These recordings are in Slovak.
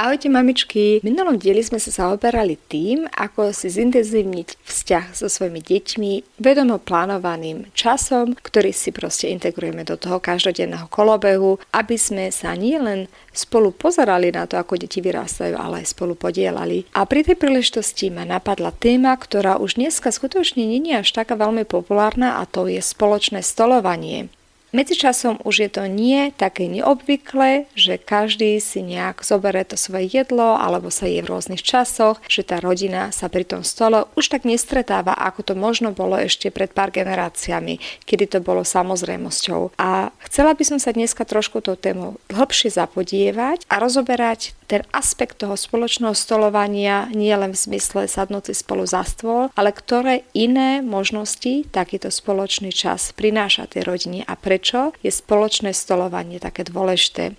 Ahojte mamičky, v minulom dieli sme sa zaoberali tým, ako si zintenzívniť vzťah so svojimi deťmi vedomo plánovaným časom, ktorý si proste integrujeme do toho každodenného kolobehu, aby sme sa nielen spolu pozerali na to, ako deti vyrastajú, ale aj spolu podielali. A pri tej príležitosti ma napadla téma, ktorá už dneska skutočne nie je až taká veľmi populárna a to je spoločné stolovanie. Medzičasom už je to nie také neobvyklé, že každý si nejak zoberie to svoje jedlo alebo sa je v rôznych časoch, že tá rodina sa pri tom stole už tak nestretáva, ako to možno bolo ešte pred pár generáciami, kedy to bolo samozrejmosťou. A chcela by som sa dneska trošku tou témou hlbšie zapodievať a rozoberať ten aspekt toho spoločného stolovania nie len v zmysle sadnúci spolu za stôl, ale ktoré iné možnosti takýto spoločný čas prináša tej rodine a prečo je spoločné stolovanie také dôležité.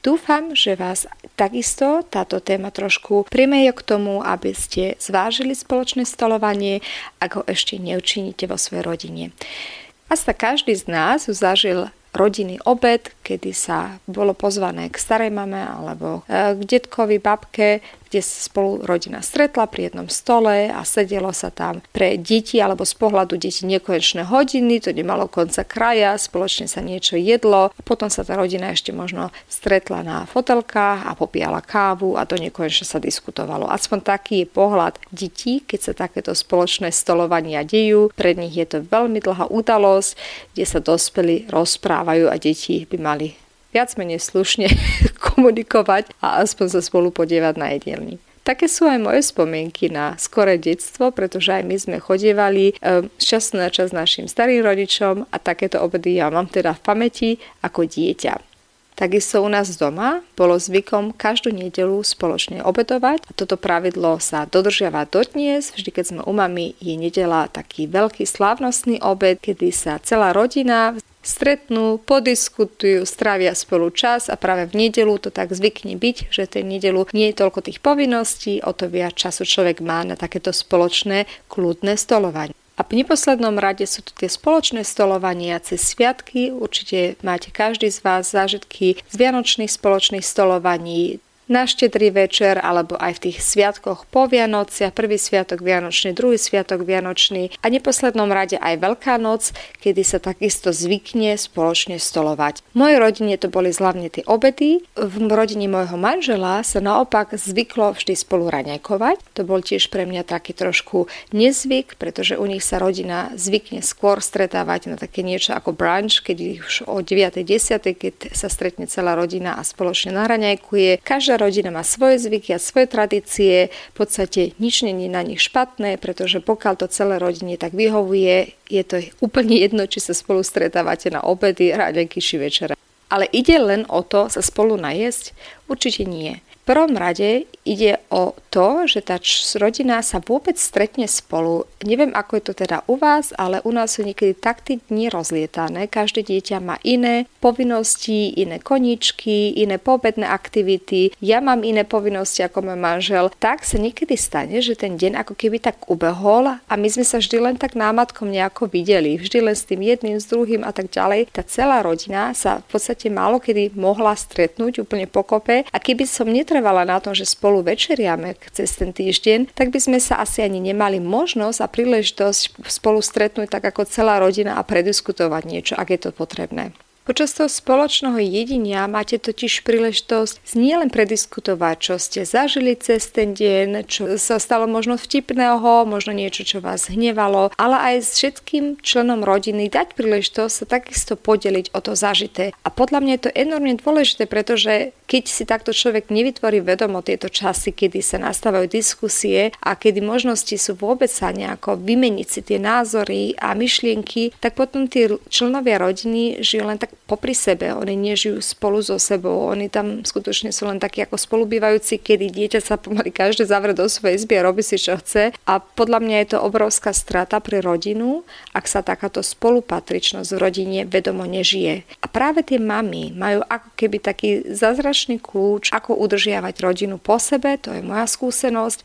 Dúfam, že vás takisto táto téma trošku primeje k tomu, aby ste zvážili spoločné stolovanie, ak ho ešte neučiníte vo svojej rodine. Asi tak každý z nás zažil rodinný obed, kedy sa bolo pozvané k starej mame alebo k detkovi, babke, kde sa spolu rodina stretla pri jednom stole a sedelo sa tam pre deti alebo z pohľadu detí nekonečné hodiny, to nemalo konca kraja, spoločne sa niečo jedlo a potom sa tá rodina ešte možno stretla na fotelkách a popíjala kávu a to nekonečne sa diskutovalo. Aspoň taký je pohľad detí, keď sa takéto spoločné stolovania dejú. Pre nich je to veľmi dlhá udalosť, kde sa dospelí rozprávajú a deti by mali viac menej slušne komunikovať a aspoň sa spolu podievať na jedelni. Také sú aj moje spomienky na skoré detstvo, pretože aj my sme chodievali z času na čas našim starým rodičom a takéto obedy ja mám teda v pamäti ako dieťa. Takisto u nás doma bolo zvykom každú nedeľu spoločne obedovať a toto pravidlo sa dodržiava dodnes. Vždy, keď sme u mami, je nedeľa taký veľký slávnostný obed, kedy sa celá rodina stretnú, podiskutujú, strávia spolu čas a práve v nedeľu to tak zvykne byť, že tej nedeľu nie je toľko tých povinností, o to viac času človek má na takéto spoločné kľudné stolovanie. A v neposlednom rade sú tu tie spoločné stolovania cez sviatky, určite máte každý z vás zážitky z vianočných spoločných stolovaní, na Štedrý večer alebo aj v tých sviatkoch po Vianociach, prvý sviatok vianočný, druhý sviatok vianočný a neposlednom rade aj Veľká noc, kedy sa takisto zvykne spoločne stolovať. V mojej rodine to boli hlavne tie obedy, v rodine môjho manžela sa naopak zvyklo vždy spolu raňajkovať. To bol tiež pre mňa taký trošku nezvyk, pretože u nich sa rodina zvykne skôr stretávať na také niečo ako brunch, keď už o 9.10, keď sa stretne celá rodina a spoločne naraňajkuje. Každá rodina má svoje zvyky a svoje tradície, v podstate nič nie je na nich špatné, pretože pokiaľ to celé rodine tak vyhovuje, je to úplne jedno, či sa spolu stretávate na obedy, raňajky či večera. Ale ide len o to sa spolu najesť? Určite nie. V prvom rade ide o to, že tá rodina sa vôbec stretne spolu. Neviem, ako je to teda u vás, ale u nás sú niekedy takto dni rozlietané. Každé dieťa má iné povinnosti, iné koníčky, iné poobedné aktivity. Ja mám iné povinnosti ako môj manžel. Tak sa niekedy stane, že ten deň ako keby tak ubehol a my sme sa vždy len tak námatkom nejako videli. Vždy len s tým jedným, s druhým a tak ďalej. Tá celá rodina sa v podstate málo kedy mohla stretnúť úplne pokope a keby som trvala na tom, že spolu večeriame cez ten týždeň, tak by sme sa asi ani nemali možnosť a príležitosť spolu stretnúť tak ako celá rodina a prediskutovať niečo, ak je to potrebné. V Počas toho spoločného jedenia máte totiž príležitosť nielen prediskutovať, čo ste zažili cez ten deň, čo sa stalo možno vtipného, možno niečo, čo vás hnevalo, ale aj s všetkým členom rodiny dať príležitosť sa takisto podeliť o to zažité. A podľa mňa je to enormne dôležité, pretože keď si takto človek nevytvorí vedomo tieto časy, kedy sa nastávajú diskusie a kedy možnosti sú vôbec sa nejako vymeniť si tie názory a myšlienky, tak potom tí členovia rodiny žijú len tak popri sebe, oni nežijú spolu so sebou, oni tam skutočne sú len takí ako spolubývajúci, kedy dieťa sa pomaly každé zavrie do svojej izby a robí si čo chce. A podľa mňa je to obrovská strata pre rodinu, ak sa takáto spolupatričnosť v rodine vedomo nežije. A práve tie mami majú ako keby taký zázračný kľúč, ako udržiavať rodinu po sebe, to je moja skúsenosť.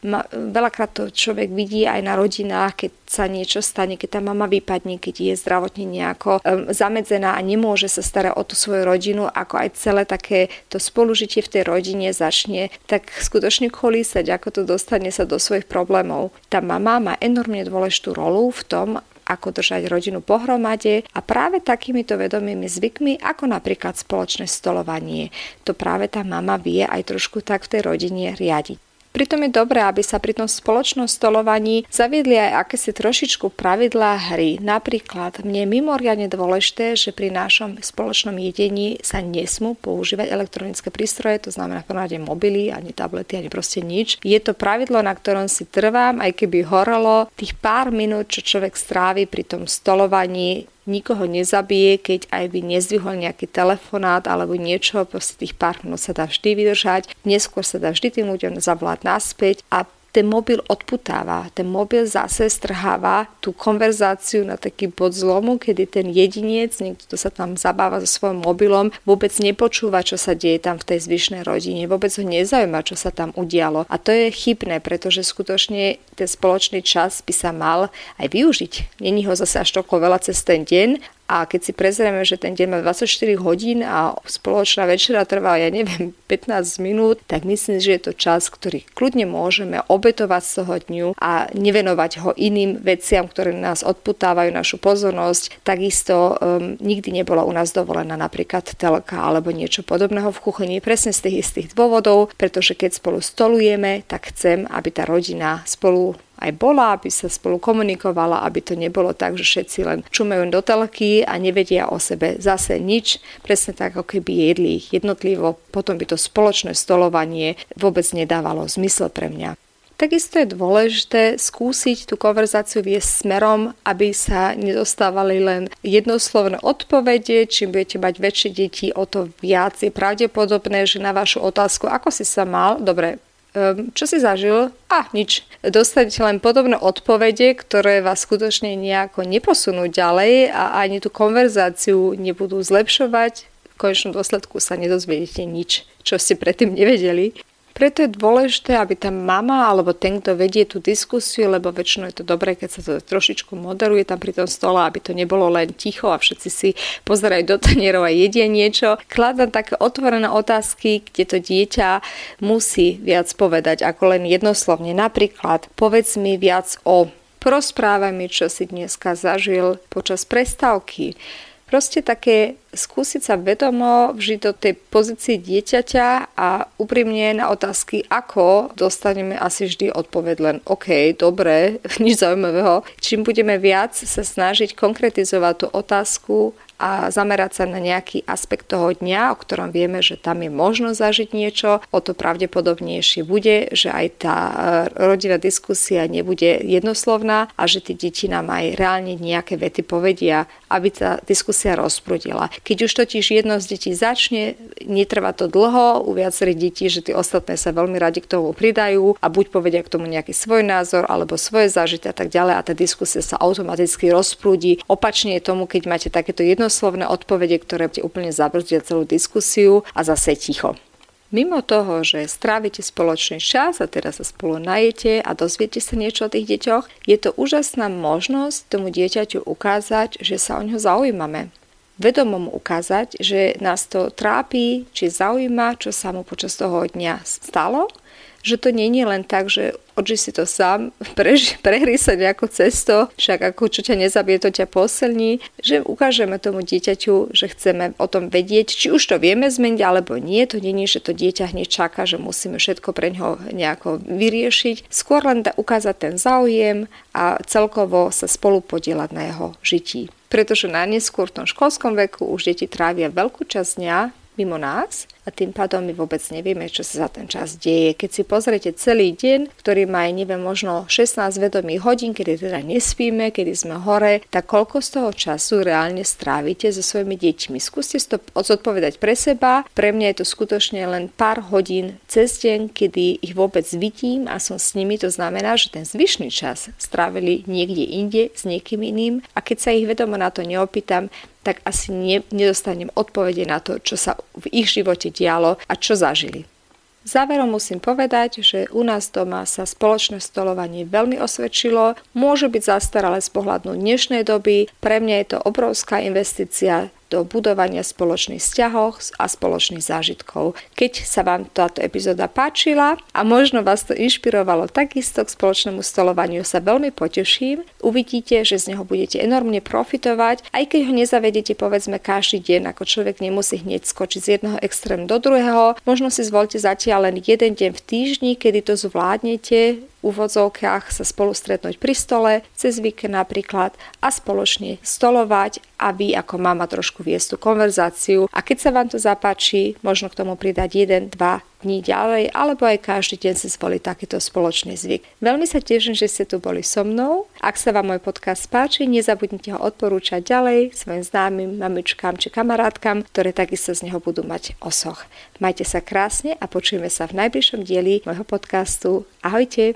Veľakrát to človek vidí aj na rodinách, keď sa niečo stane, keď tá mama vypadne, keď je zdravotne nejako zamedzená a nemôže sa starať o tú svoju rodinu, ako aj celé také to spolužitie v tej rodine začne tak skutočne kolísať, ako to dostane sa do svojich problémov. Tá mama má enormne dôležitú rolu v tom, ako držať rodinu pohromade a práve takýmito vedomými zvykmi, ako napríklad spoločné stolovanie. To práve tá mama vie aj trošku tak v tej rodine riadiť. Pritom je dobré, aby sa pri tom spoločnom stolovaní zaviedli aj akési trošičku pravidlá hry. Napríklad, mne je mimoriadne dôležité, že pri našom spoločnom jedení sa nesmú používať elektronické prístroje, to znamená v prípade mobily, ani tablety, ani proste nič. Je to pravidlo, na ktorom si trvám, aj keby horelo, tých pár minút, čo človek strávi pri tom stolovaní, nikoho nezabije, keď aj by nezdvihol nejaký telefonát alebo niečo, proste tých pár minút sa dá vždy vydržať, neskôr sa dá vždy tým ľuďom zavolať naspäť a ten mobil odputáva, ten mobil zase strháva tú konverzáciu na taký bod zlomu, kedy ten jedinec, niekto sa tam zabáva so svojím mobilom, vôbec nepočúva, čo sa deje tam v tej zvyšnej rodine, vôbec ho nezaujíma, čo sa tam udialo. A to je chybné, pretože skutočne ten spoločný čas by sa mal aj využiť. Není ho zase až toľko veľa cez ten deň, a keď si prezrieme, že ten deň má 24 hodín a spoločná večera trvá, ja neviem, 15 minút, tak myslím, že je to čas, ktorý kľudne môžeme obetovať z toho dňu a nevenovať ho iným veciam, ktoré nás odputávajú našu pozornosť. Takisto nikdy nebola u nás dovolená napríklad telka alebo niečo podobného v kuchyni, presne z tých istých dôvodov, pretože keď spolu stolujeme, tak chcem, aby tá rodina spolu aj bola, aby sa spolu komunikovala, aby to nebolo tak, že všetci len čumejú do telky a nevedia o sebe zase nič, presne tak, ako keby jedli ich jednotlivo, potom by to spoločné stolovanie vôbec nedávalo zmysel pre mňa. Takisto je dôležité skúsiť tú konverzáciu viesť smerom, aby sa nedostávali len jednoslovné odpovede. Čím budete mať väčšie deti, o to viac je pravdepodobné, že na vašu otázku, ako si sa mal, dobre, čo si zažil? Nič. Dostanete len podobné odpovede, ktoré vás skutočne nejako neposunú ďalej a ani tú konverzáciu nebudú zlepšovať. V konečnom dôsledku sa nedozviete nič, čo ste predtým nevedeli. Preto je dôležité, aby tá mama alebo ten, kto vedie tú diskusiu, lebo väčšinou je to dobré, keď sa to trošičku moderuje tam pri tom stole, aby to nebolo len ticho a všetci si pozerajú do tanierov a jedia niečo. Kladám také otvorené otázky, kde to dieťa musí viac povedať ako len jednoslovne. Napríklad, povedz mi viac o porozprávaj mi, čo si dneska zažil počas prestávky. Proste také skúsiť sa vedomo vžiť do tej pozície dieťaťa a úprimne na otázky ako dostaneme asi vždy odpoveď len OK, dobre, nič zaujímavého. Čím budeme viac sa snažiť konkretizovať tú otázku a zamerať sa na nejaký aspekt toho dňa, o ktorom vieme, že tam je možno zažiť niečo, o to pravdepodobnejšie bude, že aj tá rodinná diskusia nebude jednoslovná a že tie deti nám aj reálne nejaké vety povedia, aby tá diskusia rozprudila. Keď už totiž jedno z detí začne, netrvá to dlho, u viacerých detí, že tí ostatné sa veľmi radi k tomu pridajú a buď povedia k tomu nejaký svoj názor alebo svoje zážitky a tak ďalej a tá diskusia sa automaticky rozprúdi. Opačne je tomu, keď máte takéto jednoslovné odpovede, ktoré úplne zabrzdia celú diskusiu a zase ticho. Mimo toho, že strávite spoločný čas a teraz sa spolu najete a dozviete sa niečo o tých deťoch, je to úžasná možnosť tomu dieťaťu ukázať, že sa o ňo zaujímame. Vedomo mu ukázať, že nás to trápi, či zaujíma, čo sa mu počas toho dňa stalo, že to nie je len tak, že odži si to sám, prehry sa nejakú cestu, však ako čo ťa nezabije, to ťa posilní, že ukážeme tomu dieťaťu, že chceme o tom vedieť, či už to vieme zmeniť, alebo nie, to nie je, že to dieťa hneď čaká, že musíme všetko pre ňoho nejako vyriešiť, skôr len ukázať ten záujem a celkovo sa spolu podieľať na jeho žití. Pretože na neskôr v tom školskom veku už deti trávia veľkú časť dňa mimo nás a tým pádom my vôbec nevieme, čo sa za ten čas deje. Keď si pozriete celý deň, ktorý má, neviem, možno 16 vedomých hodín, kedy teda nespíme, kedy sme hore, tak koľko z toho času reálne strávite so svojimi deťmi? Skúste si to zodpovedať pre seba. Pre mňa je to skutočne len pár hodín cez deň, kedy ich vôbec vidím a som s nimi. To znamená, že ten zvyšný čas strávili niekde inde s niekým iným a keď sa ich vedomo na to neopýtam, tak asi nedostanem odpovede na to, čo sa v ich živote dialo a čo zažili. Záverom musím povedať, že u nás doma sa spoločné stolovanie veľmi osvedčilo, môže byť zastaralé z pohľadu dnešnej doby, pre mňa je to obrovská investícia do budovania spoločných vzťahov a spoločných zážitkov. Keď sa vám táto epizóda páčila a možno vás to inšpirovalo takisto k spoločnému stolovaniu, sa veľmi poteším. Uvidíte, že z neho budete enormne profitovať, aj keď ho nezavedete povedzme každý deň, ako človek nemusí hneď skočiť z jedného extrému do druhého. Možno si zvolte zatiaľ len jeden deň v týždni, kedy to zvládnete, v úvodzovkách sa spolu stretnúť pri stole, cez víkend napríklad a spoločne stolovať a vy ako mama trošku viesť tú konverzáciu a keď sa vám to zapáči, možno k tomu pridať 1-2 dní ďalej alebo aj každý deň si zvoliť takýto spoločný zvyk. Veľmi sa teším, že ste tu boli so mnou. Ak sa vám môj podcast páči, nezabudnite ho odporúčať ďalej svojim známym, mamičkám či kamarátkam, ktoré takisto z neho budú mať osoch. Majte sa krásne a počujeme sa v najbližšom dieli môjho podcastu. Ahojte!